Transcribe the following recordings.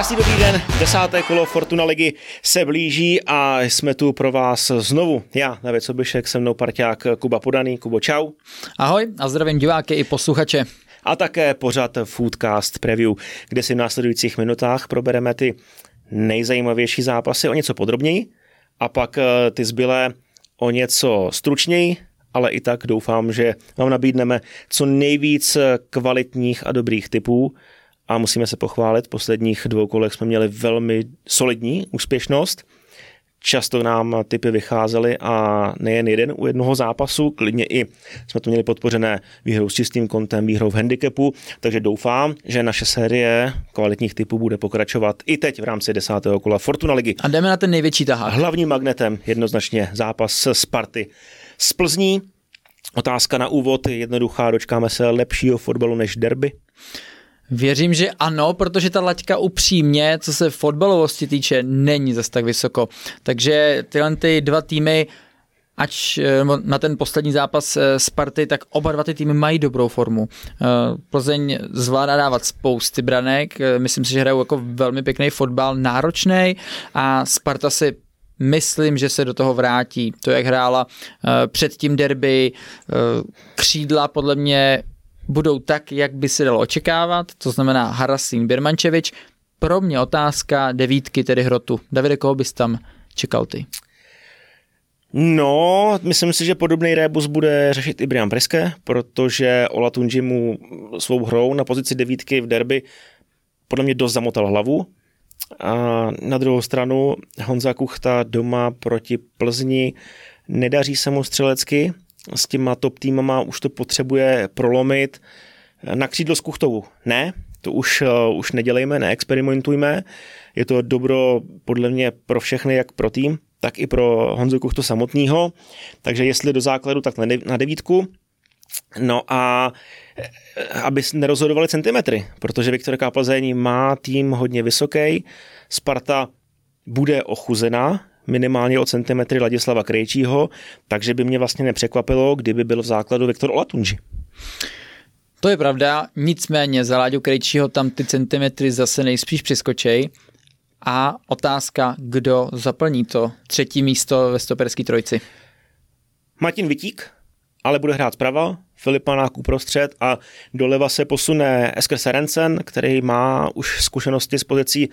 Krásný dobrý den, 10. kolo Fortuna ligy se blíží a jsme tu pro vás znovu. Já, David Sobišek, se mnou parťák Kuba Podaný. Kubo, čau. Ahoj a zdravím diváky i posluchače. A také pořad Foodcast Preview, kde si v následujících minutách probereme ty nejzajímavější zápasy o něco podrobněji a pak ty zbylé o něco stručněji, ale i tak doufám, že vám nabídneme co nejvíc kvalitních a dobrých tipů. A musíme se pochválit, v posledních dvou kolech jsme měli velmi solidní úspěšnost. Často nám tipy vycházely a nejen jeden u jednoho zápasu, klidně i jsme to měli podpořené výhrou s čistým kontem, výhrou v handicapu, takže doufám, že naše série kvalitních tipů bude pokračovat i teď v rámci 10. kola Fortuna ligy. A jdeme na ten největší tahák. Hlavním magnetem jednoznačně zápas Sparty z Plzní. Otázka na úvod jednoduchá, dočkáme se lepšího fotbalu než derby? Věřím, že ano, protože ta laťka upřímně, co se fotbalovosti týče, není zas tak vysoko. Takže tyhle ty dva týmy, ač na ten poslední zápas Sparty, tak oba dva ty týmy mají dobrou formu. Plzeň zvládá dávat spousty branek, myslím si, že hrajou jako velmi pěkný fotbal, náročný, a Sparta si myslím, že se do toho vrátí. To, jak hrála před tím derby, křídla podle mě budou tak, jak by se dalo očekávat, to znamená Harasin, Birmančevič. Pro mě otázka devítky, tedy Hrotu. Davide, koho bys tam čekal ty? No, myslím si, že podobný rébus bude řešit Ibrahim Priske, protože Olatunji mu svou hrou na pozici devítky v derby podle mě dost zamotal hlavu. A na druhou stranu Honza Kuchta doma proti Plzni, nedaří se mu střelecky, s těma top týmama už to potřebuje prolomit. Na křídlo s Kuchtou ne, to už nedělejme, neexperimentujme. Je to dobro podle mě pro všechny, jak pro tým, tak i pro Honzu Kuchtu samotného. Takže jestli do základu, tak na devítku. No a aby nerozhodovali centimetry, protože Viktorka Plzeň má tým hodně vysoký. Sparta bude ochuzená minimálně o centimetry Ladislava Krejčího, takže by mě vlastně nepřekvapilo, kdyby byl v základu Viktor Olatunji. To je pravda, nicméně za Láďu Krejčího tam ty centimetry zase nejspíš přeskočí. A otázka, kdo zaplní to třetí místo ve stoperské trojici? Martin Vítík, ale bude hrát zprava, Filipánák uprostřed a doleva se posune Esker Sørensen, který má už zkušenosti s pozicí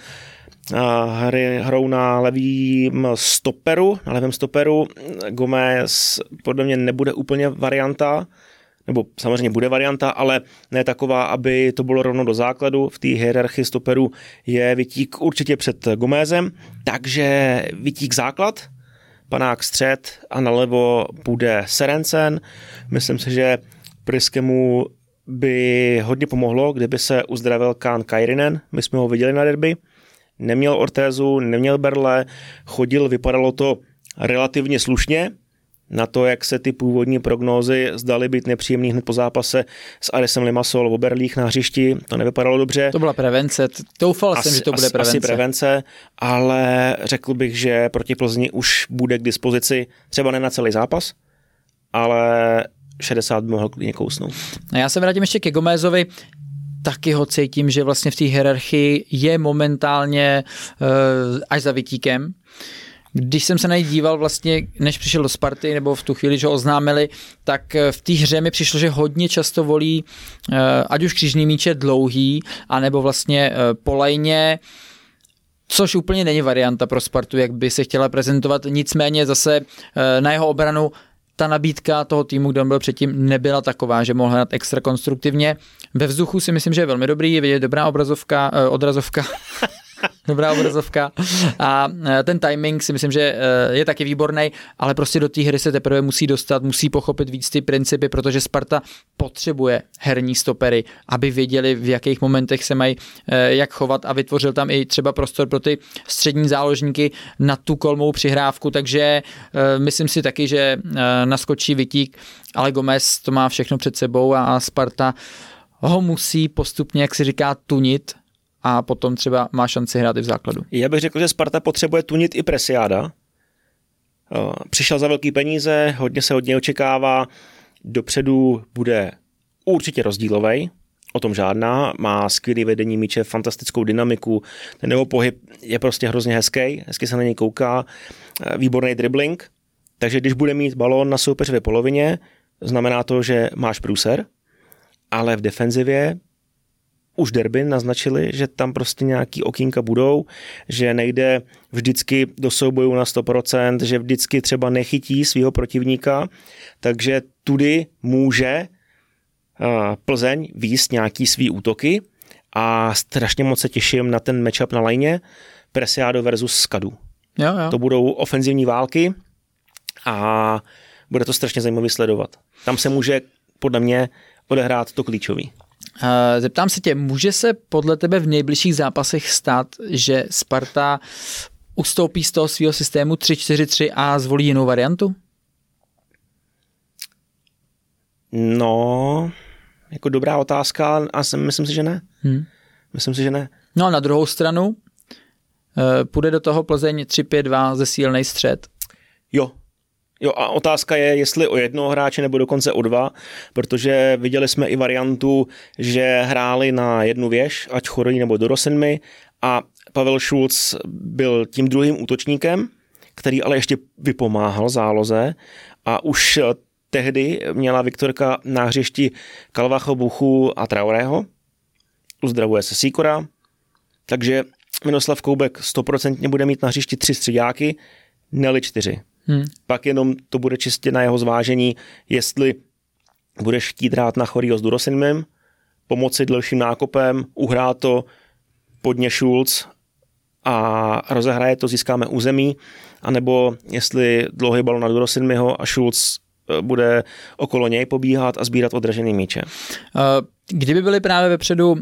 hrou na levém stoperu. Gomez podle mě nebude úplně varianta, nebo samozřejmě bude varianta, ale ne taková, aby to bylo rovno do základu. V té hierarchii stoperů je Vítík určitě před Gomezem, takže Vítík základ, Panák střed a nalevo bude Sørensen. Myslím si, že Priskemu by hodně pomohlo, kdyby se uzdravil Kaan Kairinen. My jsme ho viděli na derby. Neměl ortézu, neměl berle, chodil, vypadalo to relativně slušně. Na to, jak se ty původní prognózy zdaly být nepříjemný hned po zápase s Arisem Limasol v Oberlích na hřišti, to nevypadalo dobře. To byla prevence, doufal jsem, že to bude prevence. Asi prevence, ale řekl bych, že proti Plzni už bude k dispozici, třeba ne na celý zápas, ale 60 mohl klidně kousnout. A já se vrátím ještě ke Gomezovi. Taky ho cítím, že vlastně v té hierarchii je momentálně až za Vítíkem. Když jsem se na něj díval vlastně, než přišel do Sparty, nebo v tu chvíli, že ho oznámili, tak v té hře mi přišlo, že hodně často volí ať už křížní míče dlouhý, anebo vlastně po lajně, což úplně není varianta pro Spartu, jak by se chtěla prezentovat. Nicméně zase na jeho obranu ta nabídka toho týmu, kde on byl předtím, nebyla taková, že mohl hrát extra konstruktivně. Ve vzduchu si myslím, že je velmi dobrý, je vidět dobrá odrazovka. Dobrá obrazovka. A ten timing si myslím, že je taky výborný, ale prostě do té hry se teprve musí dostat, musí pochopit víc ty principy, protože Sparta potřebuje herní stopery, aby věděli, v jakých momentech se mají jak chovat, a vytvořil tam i třeba prostor pro ty střední záložníky na tu kolmou přihrávku, takže myslím si taky, že naskočí Vítík, ale Gomez to má všechno před sebou a Sparta ho musí postupně, jak se říká, tunit, a potom třeba má šanci hrát i v základu. Já bych řekl, že Sparta potřebuje tunit i Presiáda. Přišel za velký peníze, hodně se od něj očekává, dopředu bude určitě rozdílovej o tom žádná, má skvělý vedení míče, fantastickou dynamiku, ten jeho pohyb je prostě hrozně hezký, hezky se na něj kouká, výborný dribbling, takže když bude mít balón na soupeřově polovině, znamená to, že máš průser, ale v defenzivě už derby naznačili, že tam prostě nějaký okýnka budou, že nejde vždycky do soubojů na 100%, že vždycky třeba nechytí svého protivníka, takže tudy může Plzeň výjist nějaký svý útoky a strašně moc se těším na ten matchup na lajně Presiádo versus Skadu. Jo, jo. To budou ofenzivní války a bude to strašně zajímavý sledovat. Tam se může podle mě odehrát to klíčový. Zeptám se tě, může se podle tebe v nejbližších zápasech stát, že Sparta ustoupí z toho svého systému 3-4-3 a zvolí jinou variantu? No, jako dobrá otázka a myslím si, že ne. Myslím si, že ne. No a na druhou stranu půjde do toho Plzeň 3-5-2 ze silnej střed. Jo, a otázka je, jestli o jednoho hráče nebo dokonce o dva, protože viděli jsme i variantu, že hráli na jednu věž, ať Chorý nebo Durosinmi, a Pavel Šulc byl tím druhým útočníkem, který ale ještě vypomáhal záloze a už tehdy měla Viktorka na hřišti Kalvacho, Buchu a Traorého. Uzdravuje se Sýkora, takže Miroslav Koubek 100% bude mít na hřišti 3 středáky, neli 4. Pak jenom to bude čistě na jeho zvážení, jestli budeš chtít hrát na Chorýho s Durosinmem, pomoci delším nákopem, uhrá to podně Šulc a rozehraje to, získáme území, anebo jestli dlouhý balon na Durosinmiho a Šulc bude okolo něj pobíhat a sbírat odražený míče. Kdyby byli právě vepředu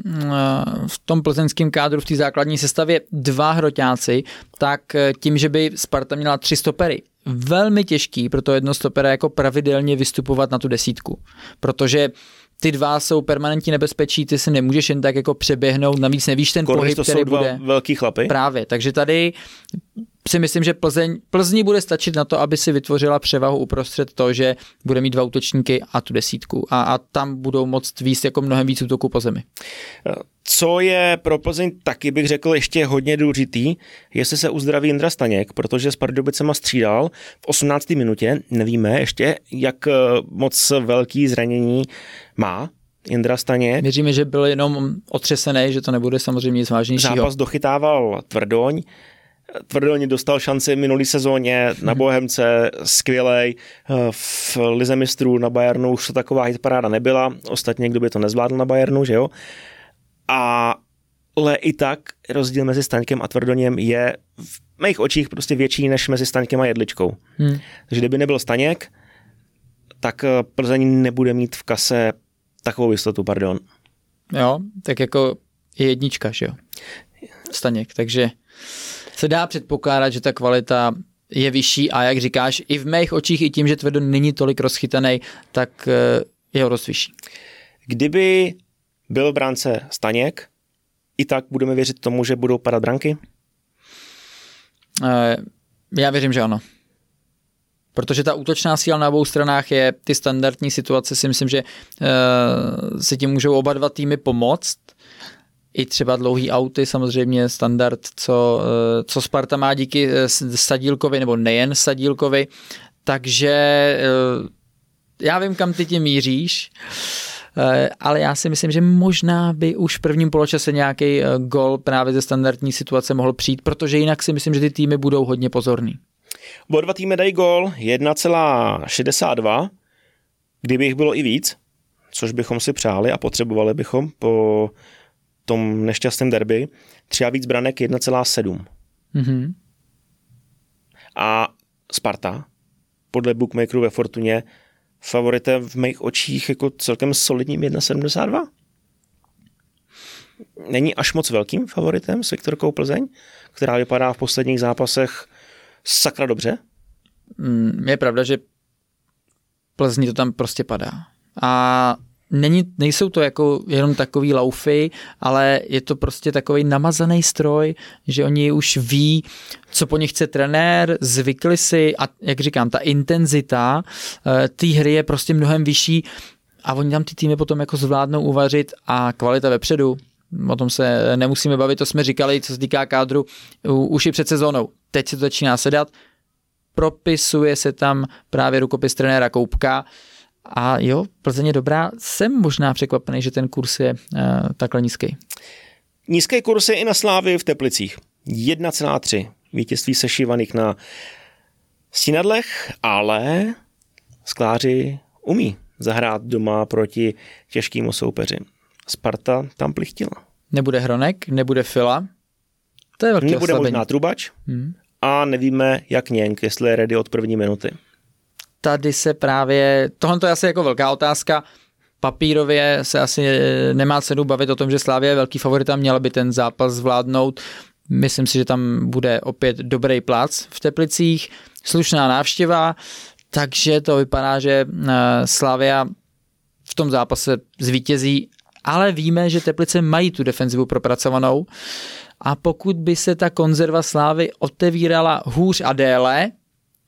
v tom plzeňském kádru v té základní sestavě dva hroťáci, tak tím, že by Sparta měla 3 stopery, velmi těžký pro to jedno stopera jako pravidelně vystupovat na tu desítku. Protože ty dva jsou permanentní nebezpečí, ty si nemůžeš jen tak jako přeběhnout, navíc nevíš ten pohyb, který bude. To jsou dva velký chlapy. Právě, takže tady si myslím, že Plzni bude stačit na to, aby si vytvořila převahu uprostřed to, že bude mít dva útočníky a tu desítku. A tam budou moct víc, jako mnohem víc útoků po zemi. Co je pro Plzeň taky, bych řekl, ještě hodně důležitý, jestli se uzdraví Jindra Staněk, protože s Pardubicema střídal v 18. minutě, nevíme ještě, jak moc velký zranění má Jindra Staněk. Věříme, že byl jenom otřesený, že to nebude samozřejmě nic vážnějšího. Zápas dochytával Tvrdoň, Tvrdoň dostal šanci minulý sezóně na Bohemce, skvělej, v lize mistrů na Bayernu už to taková hitparáda nebyla, ostatně kdo by to nezvládl na Bayernu, že jo? Ale i tak rozdíl mezi Staňkem a Tvrdoněm je v mých očích prostě větší než mezi Staňkem a Jedličkou. Takže kdyby nebyl Staněk, tak Plzeň nebude mít v kase takovou jistotu, pardon. Jo, tak jako je jednička, že jo? Staněk, takže se dá předpokládat, že ta kvalita je vyšší a jak říkáš, i v mých očích, i tím, že Tvrdo není tolik rozchytaný, tak je ho dost vyšší. Kdyby byl v bránce Staněk, i tak budeme věřit tomu, že budou padat branky? Já věřím, že ano. Protože ta útočná síla na obou stranách je, ty standardní situace si myslím, že si tím můžou oba dva týmy pomoct. I třeba dlouhý auty, samozřejmě standard, co Sparta má díky Sadílkovi, nebo nejen Sadílkovi. Takže já vím, kam ty tím míříš, ale já si myslím, že možná by už v prvním poločase nějaký gol právě ze standardní situace mohl přijít, protože jinak si myslím, že ty týmy budou hodně pozorný. Oba dva týmy dají gol 1,62, kdyby jich bylo i víc, což bychom si přáli a potřebovali bychom po tom nešťastném derby, 3 a víc branek 1,7. Mm-hmm. A Sparta, podle bookmakerů ve Fortuně, favoritem v mých očích jako celkem solidním 1,72. Není až moc velkým favoritem s Viktorkou Plzeň, která vypadá v posledních zápasech sakra dobře. Je pravda, že Plzni to tam prostě padá. A nejsou to jako jenom takový laufy, ale je to prostě takový namazaný stroj, že oni už ví, co po nich chce trenér, zvykli si a jak říkám, ta intenzita té hry je prostě mnohem vyšší a oni tam ty týmy potom jako zvládnou uvařit a kvalita vepředu, o tom se nemusíme bavit, to jsme říkali, co se týká kádru, už i před sezónou. Teď se to začíná sedat, propisuje se tam právě rukopis trenéra Koubka a jo, Plzeň je dobrá. Jsem možná překvapený, že ten kurz je takhle nízký. Nízký kurz je i na Slávii v Teplicích. 1,3. Vítězství sešívaných na stínadlech, ale skláři umí zahrát doma proti těžkýmu soupeři. Sparta tam plichtila. Nebude Hronek, nebude Fila. To je velký nebude oslabení. Možná Trubač a nevíme jak Něnk, jestli je ready od první minuty. Tady se právě, tohle to je asi jako velká otázka, papírově se asi nemá cenu bavit o tom, že Slavia je velký favorit a měla by ten zápas zvládnout. Myslím si, že tam bude opět dobrý plac v Teplicích, slušná návštěva, takže to vypadá, že Slavia v tom zápase zvítězí, ale víme, že Teplice mají tu defenzivu propracovanou a pokud by se ta konzerva Slávy otevírala hůř a déle,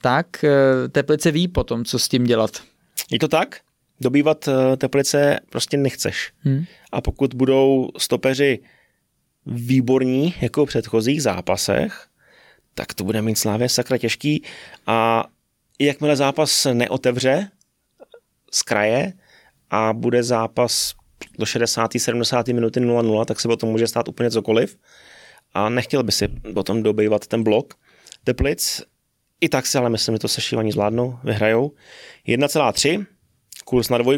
tak Teplice ví potom, co s tím dělat. Je to tak? Dobývat Teplice prostě nechceš. A pokud budou stopeři výborní, jako v předchozích zápasech, tak to bude mít Slávě sakra těžký a jakmile zápas neotevře z kraje a bude zápas do 60. 70. minuty 0-0, tak se o tom může stát úplně cokoliv a nechtěl by si potom dobývat ten blok Teplic. I tak si ale myslím, že to sešívaní zvládnou, vyhrajou. 1,3, kurz na 2.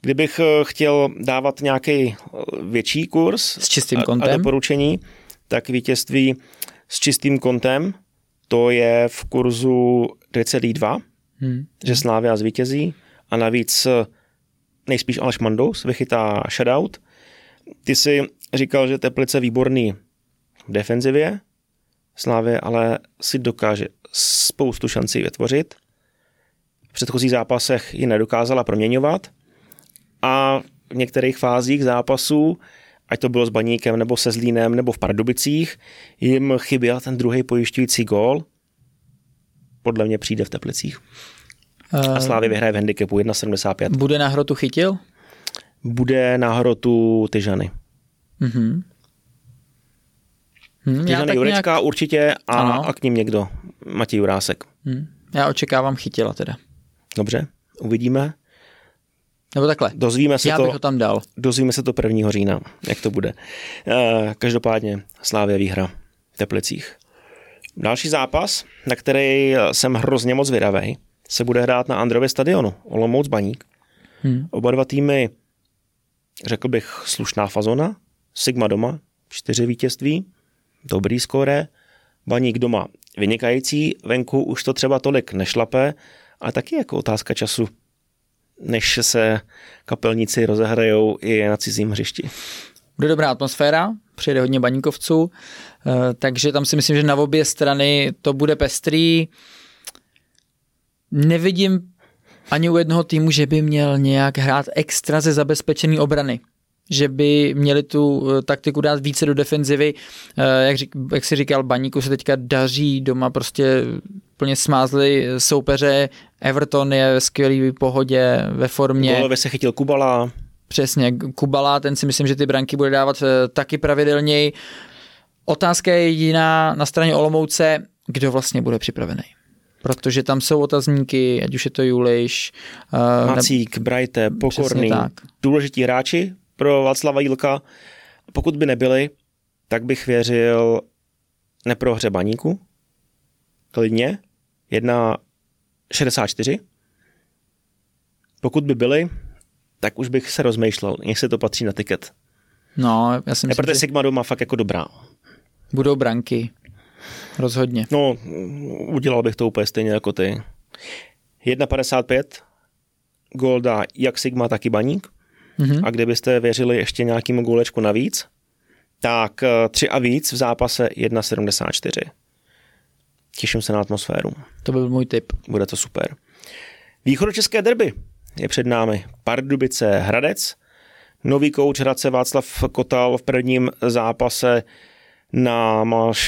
Kdybych chtěl dávat nějaký větší kurz s čistým kontem a doporučení, tak vítězství s čistým kontem, to je v kurzu 2,2, že Slavia zvítězí a navíc nejspíš Aleš Mandous vychytá shutout. Ty si říkal, že Teplice výborný v defenzivě, Slavia ale si dokáže spoustu šancí vytvořit. V předchozích zápasech ji nedokázala proměňovat a v některých fázích zápasů, ať to bylo s Baníkem, nebo se Zlínem, nebo v Pardubicích, jim chyběl ten druhý pojišťující gól. Podle mě přijde v Teplicích. A Slávy vyhraje v handicapu 1,75. Bude na hrotu Chytil? Bude na hrotu Tyžany. Mhm. Tyžany Jurečka nějak... určitě a k ním někdo. Matěj Jurásek. Já očekávám Chytila teda. Dobře, uvidíme. Nebo takhle. Dozvíme se bych ho tam dal. Dozvíme se to 1. října, jak to bude. Každopádně Slavia výhra v Teplicích. Další zápas, na který jsem hrozně moc vědavej, se bude hrát na Andrově stadionu, Olomouc Baník. Oba dva týmy, řekl bych, slušná fazona, Sigma doma, 4 vítězství, dobrý skóre, Baník doma vynikající, venku už to třeba tolik nešlape, ale taky jako otázka času, než se kapelníci rozehrajou i na cizím hřišti. Bude dobrá atmosféra, přijede hodně baníkovců, takže tam si myslím, že na obě strany to bude pestrý. Nevidím ani u jednoho týmu, že by měl nějak hrát extra ze zabezpečený obrany. Že by měli tu taktiku dát více do defenzivy. Jak si říkal, Baníku se teďka daří doma, prostě plně smázli soupeře. Everton je ve skvělý pohodě, ve formě. Golově se chytil Kubala. Přesně, Kubala, ten si myslím, že ty branky bude dávat taky pravidelněji. Otázka je jediná na straně Olomouce, kdo vlastně bude připravený. Protože tam jsou otazníky, ať už je to Juliš. Macík, Brajte, Pokorný. Důležití hráči pro Václava Jílka. Pokud by nebyli, tak bych věřil neprohře Baníku. Klidně. 1,64. Pokud by byli, tak už bych se rozmýšlel, jestli to patří na tiket. No, já si myslím, že... Sigma doma fakt jako dobrá. Budou branky. Rozhodně. No, udělal bych to úplně stejně jako ty. 1,55. Gól dá jak Sigma, tak i Baník. A kdybyste věřili ještě nějakému gólečku navíc, tak 3 a víc v zápase 1,74. Těším se na atmosféru. To byl můj tip. Bude to super. Východočeské derby je před námi. Pardubice, Hradec. Nový kouč Hradce Václav Kotal v prvním zápase na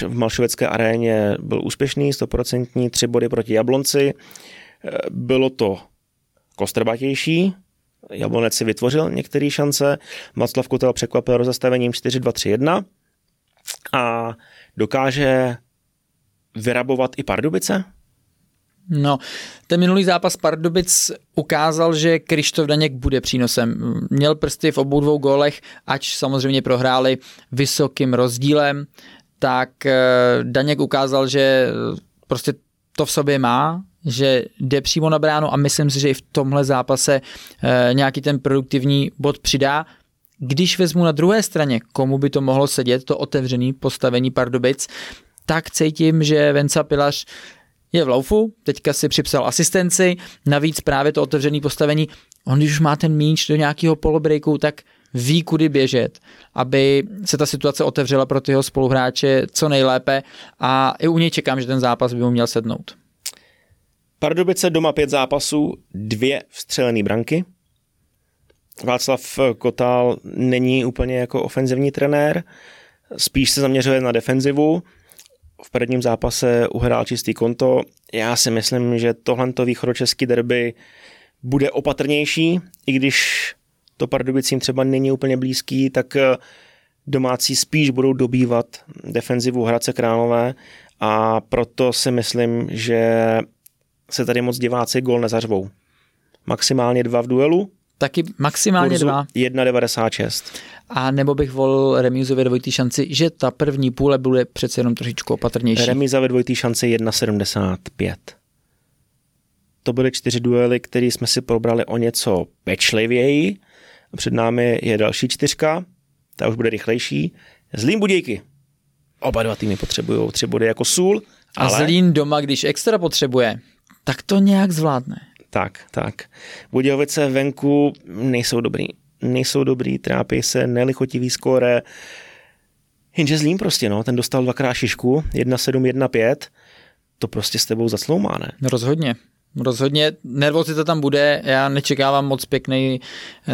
v Malšovecké aréně byl úspěšný, 100%, 3 body proti Jablonci. Bylo to kostrbatější. Jablonec si vytvořil některé šance, Václav Kotel překvapil rozestavením 4-2-3-1 a dokáže vyrabovat i Pardubice? No, ten minulý zápas Pardubic ukázal, že Krištof Daněk bude přínosem. Měl prsty v obou dvou gólech, ač samozřejmě prohráli vysokým rozdílem, tak Daněk ukázal, že prostě to v sobě má, že jde přímo na bránu a myslím si, že i v tomhle zápase nějaký ten produktivní bod přidá. Když vezmu na druhé straně, komu by to mohlo sedět, to otevřené postavení Pardubic, tak cítím, že Venca Pilař je v laufu, teďka si připsal asistenci, navíc právě to otevřené postavení, on když už má ten míč do nějakého polobrejku, tak ví kudy běžet, aby se ta situace otevřela pro tyho spoluhráče co nejlépe a i u něj čekám, že ten zápas by mu měl sednout. Pardubice doma 5 zápasů, 2 vstřelené branky. Václav Kotal není úplně jako ofenzivní trenér, spíš se zaměřuje na defenzivu. V prvním zápase uhrál čistý konto. Já si myslím, že tohleto východočeský derby bude opatrnější, i když to Pardubicím třeba není úplně blízký, tak domácí spíš budou dobývat defenzivu Hradce Králové a proto si myslím, že se tady moc diváci gól nezařvou. Maximálně 2 v duelu. Taky maximálně 2. 1,96. A nebo bych volil remízu ve dvojitý šanci, že ta první půle bude přece jenom trošičku opatrnější. Remíza ve dvojitý šanci 1,75. To byly 4 duely, které jsme si probrali o něco pečlivěji. Před námi je další 4, ta už bude rychlejší. Zlín Budějky. Oba dva týmy potřebují 3 body jako sůl. Ale... A Zlín doma, když extra potřebuje, tak to nějak zvládne. Tak. Budějovice venku nejsou dobrý, trápí se, nelichotivý skóre. Jenže Zlín prostě, ten dostal 2x šišku, 1-7, 1-5, to prostě s tebou zacloumá, ne? Rozhodně, nervozita tam bude, já nečekávám moc pěkný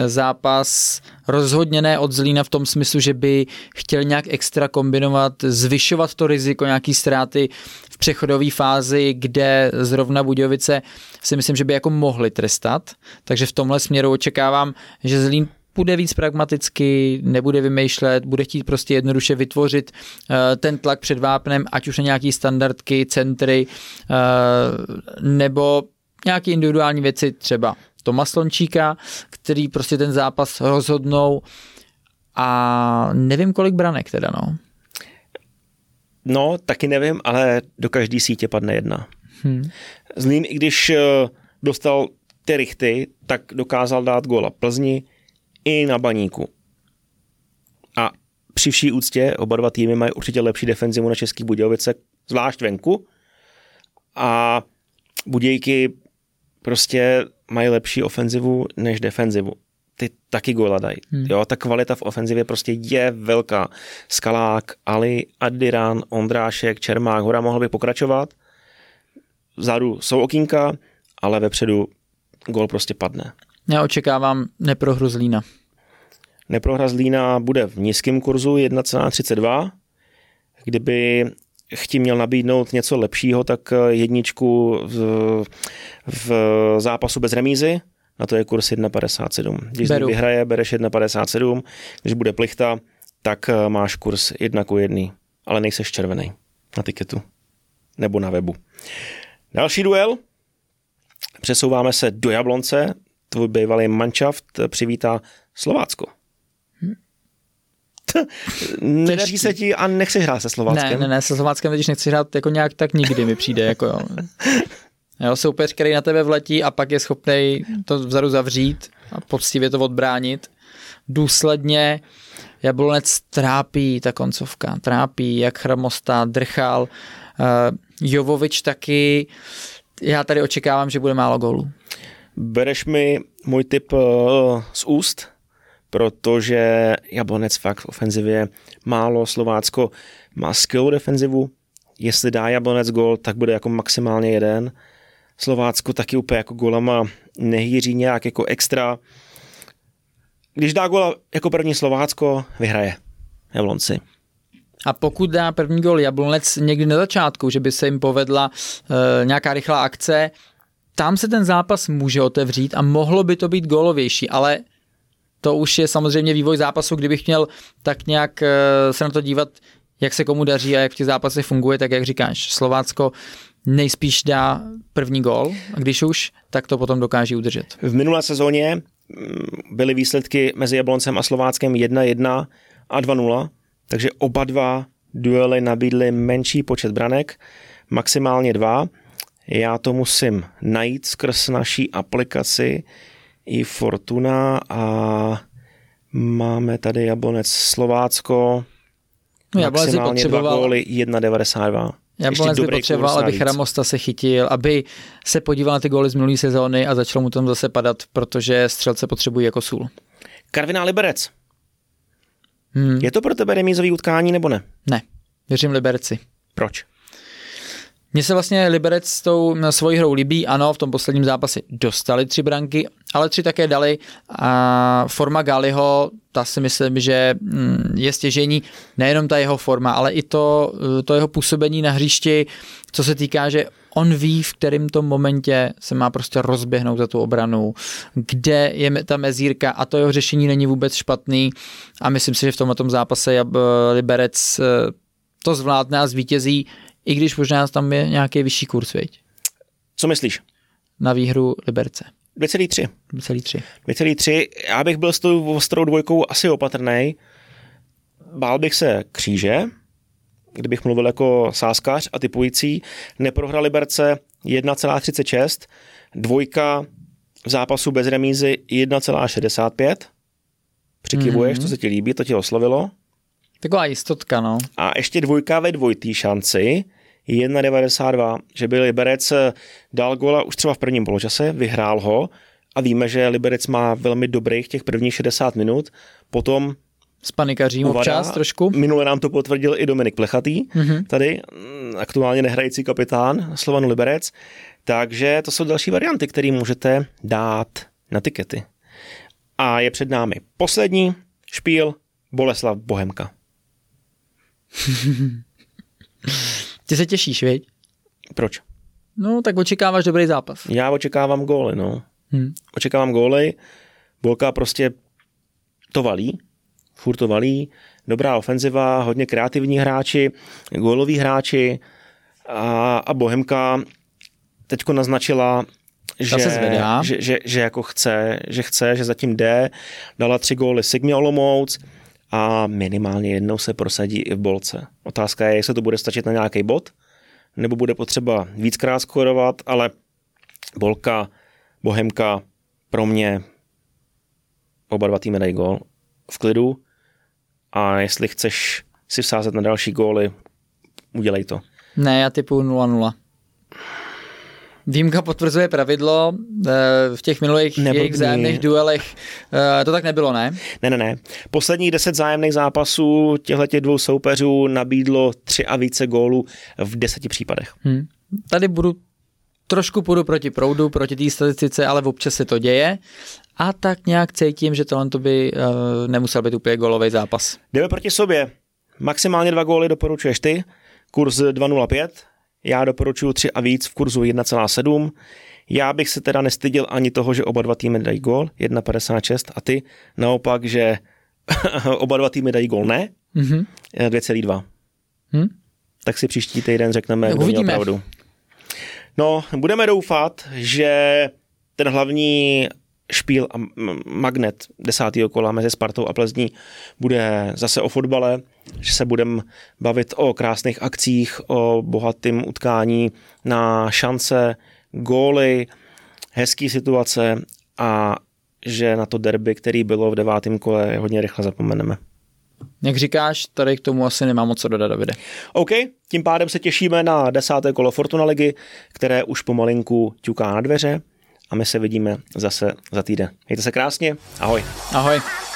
zápas, rozhodně ne od Zlína v tom smyslu, že by chtěl nějak extra kombinovat, zvyšovat to riziko, nějaký ztráty v přechodové fázi, kde zrovna Budějovice si myslím, že by jako mohli trestat, takže v tomhle směru očekávám, že Zlín bude víc pragmaticky, nebude vymýšlet, bude chtít prostě jednoduše vytvořit ten tlak před vápnem, ať už na nějaký standardky, centry, nebo nějaké individuální věci, třeba Toma Slončíka, který prostě ten zápas rozhodnou a nevím kolik branek teda, No, taky nevím, ale do každé sítě padne 1. Zlín, i když dostal ty rychty, tak dokázal dát góla Plzni, i na Baníku. A při vší úctě oba dva týmy mají určitě lepší defenzivu na Český Budějovice, zvlášť venku. A Budějky prostě mají lepší ofenzivu než defenzivu. Ty taky góla dají. Jo, ta kvalita v ofenzivě prostě je velká. Skalák, Ali, Adiran, Ondrášek, Čermák, Hora, mohl by pokračovat. Vzadu jsou okýnka, ale vepředu gól prostě padne. Já očekávám neprohru Zlína. Neprohra Zlína bude v nízkém kurzu 1,32. Kdyby chtě měl nabídnout něco lepšího, tak 1 v zápasu bez remízy, na to je kurz 1,57. Když Zlín vyhraje, bereš 1,57. Když bude plichta, tak máš kurz 1:1. Ale nejseš červený na tiketu nebo na webu. Další duel. Přesouváme se do Jablonce. Tvůj bývalý manšaft přivítá Slovácko. Nedaří se ti a nechceš hrát se Slováckem? Ne, se Slováckem teď nechci hrát jako nějak tak nikdy mi přijde. Jo, soupeř, který na tebe vletí a pak je schopnej to vzadu zavřít a poctivě to odbránit. Důsledně Jablonec trápí, ta koncovka trápí, jak Chramosta, Drchal, Jovovič taky. Já tady očekávám, že bude málo gólů. Bereš mi můj tip z úst, protože Jablonec fakt v ofenzivě málo, Slovácko má skvělou defenzivu, jestli dá Jablonec gól, tak bude jako maximálně 1. Slovácko taky úplně jako gólama nehýří nějak jako extra. Když dá góla jako první Slovácko, vyhraje Jablonci. A pokud dá první gól Jablonec někdy na začátku, že by se jim povedla nějaká rychlá akce, tam se ten zápas může otevřít a mohlo by to být gólovější, ale to už je samozřejmě vývoj zápasu, kdybych měl tak nějak se na to dívat, jak se komu daří a jak v těch zápasech funguje, tak jak říkáš, Slovácko nejspíš dá první gól a když už, tak to potom dokáže udržet. V minulé sezóně byly výsledky mezi Jabloncem a Slováckem 1-1 a 2-0, takže oba dva duely nabídly menší počet branek, maximálně 2. Já to musím najít skrz naší aplikaci i Fortuna a máme tady Jablonec Slovácko. Jablonec potřeboval 2 góly 1,92. Jablonec by potřeboval, aby Chramosta se chytil, aby se podíval na ty góly z minulé sezóny a začalo mu tam zase padat, protože střelce potřebují jako sůl. Karviná Liberec. Je to pro tebe remízový utkání nebo ne? Ne, věřím Liberci. Proč? Mně se vlastně Liberec s tou svojí hrou líbí, ano, v tom posledním zápase dostali 3 branky, ale 3 také dali a forma Gáliho, ta si myslím, že je stěžejní, nejenom ta jeho forma, ale i to jeho působení na hřišti, co se týká, že on ví, v kterém tom momentě se má prostě rozběhnout za tu obranu, kde je ta mezírka a to jeho řešení není vůbec špatný a myslím si, že v tomto zápase Liberec to zvládne a zvítězí, i když možná tam je nějaký vyšší kurz, viď? Co myslíš? Na výhru Liberce. 2,3. 2,3. Já bych byl s tou ostrou dvojkou asi opatrnej. Bál bych se kříže, kdybych mluvil jako sázkař a typující. Neprohra Liberce 1,36. Dvojka v zápasu bez remízy 1,65. Přikivuješ, to se ti líbí, to ti oslovilo. Taková jistotka, no. A ještě dvojka ve dvojitý šanci, 1,92, že by Liberec dal góla už třeba v prvním poločase, vyhrál ho a víme, že Liberec má velmi dobrých těch prvních 60 minut, potom spanikařím občas trošku. Minule nám to potvrdil i Dominik Plechatý, tady aktuálně nehrající kapitán Slovanu Liberec, takže to jsou další varianty, které můžete dát na tikety. A je před námi poslední špíl Boleslav Bohemka. Ty se těšíš, viď? Proč? No, tak očekáváš dobrý zápas. Já očekávám góly, no. Očekávám góly. Bolka prostě to valí. Furt to valí. Dobrá ofenziva, hodně kreativní hráči, góloví hráči a Bohemka teďko naznačila, že zatím jde. Dala 3 góly Sigmě Olomouc a minimálně jednou se prosadí i v Bolce. Otázka je, jestli to bude stačit na nějaký bod, nebo bude potřeba víckrát skórovat, ale Bolka, Bohemka, pro mě oba dva týmy dají gól v klidu a jestli chceš si vsázet na další góly, udělej to. Ne, já typu 0-0. Výjimka potvrzuje pravidlo, v těch minulých jejich vzájemných duelech to tak nebylo, ne? Ne. Posledních 10 vzájemných zápasů těchto 2 soupeřů nabídlo 3 a více gólů v 10 případech. Tady půjdu proti proudu, proti té statistice, ale občas se to děje a tak nějak cítím, že tohle by nemusel být úplně gólový zápas. Jdeme proti sobě. Maximálně 2 góly doporučuješ ty, kurz 2,05. Já doporučuji 3 a víc v kurzu 1,7. Já bych se teda nestyděl ani toho, že oba dva týmy dají gól, 1,56 a ty naopak, že oba dva týmy dají gól, ne? 2,2. Tak si příští týden řekneme, kdo měl pravdu. No, budeme doufat, že ten hlavní špíl a magnet 10. kola mezi Spartou a Plzní bude zase o fotbale, že se budeme bavit o krásných akcích, o bohatém utkání na šance, góly, hezký situace a že na to derby, který bylo v 9. kole, hodně rychle zapomeneme. Jak říkáš, tady k tomu asi nemám moc co dodat, Davide. OK, tím pádem se těšíme na 10. kolo Fortuna ligy, které už pomalinku ťuká na dveře. A my se vidíme zase za týden. Mějte se krásně. Ahoj. Ahoj.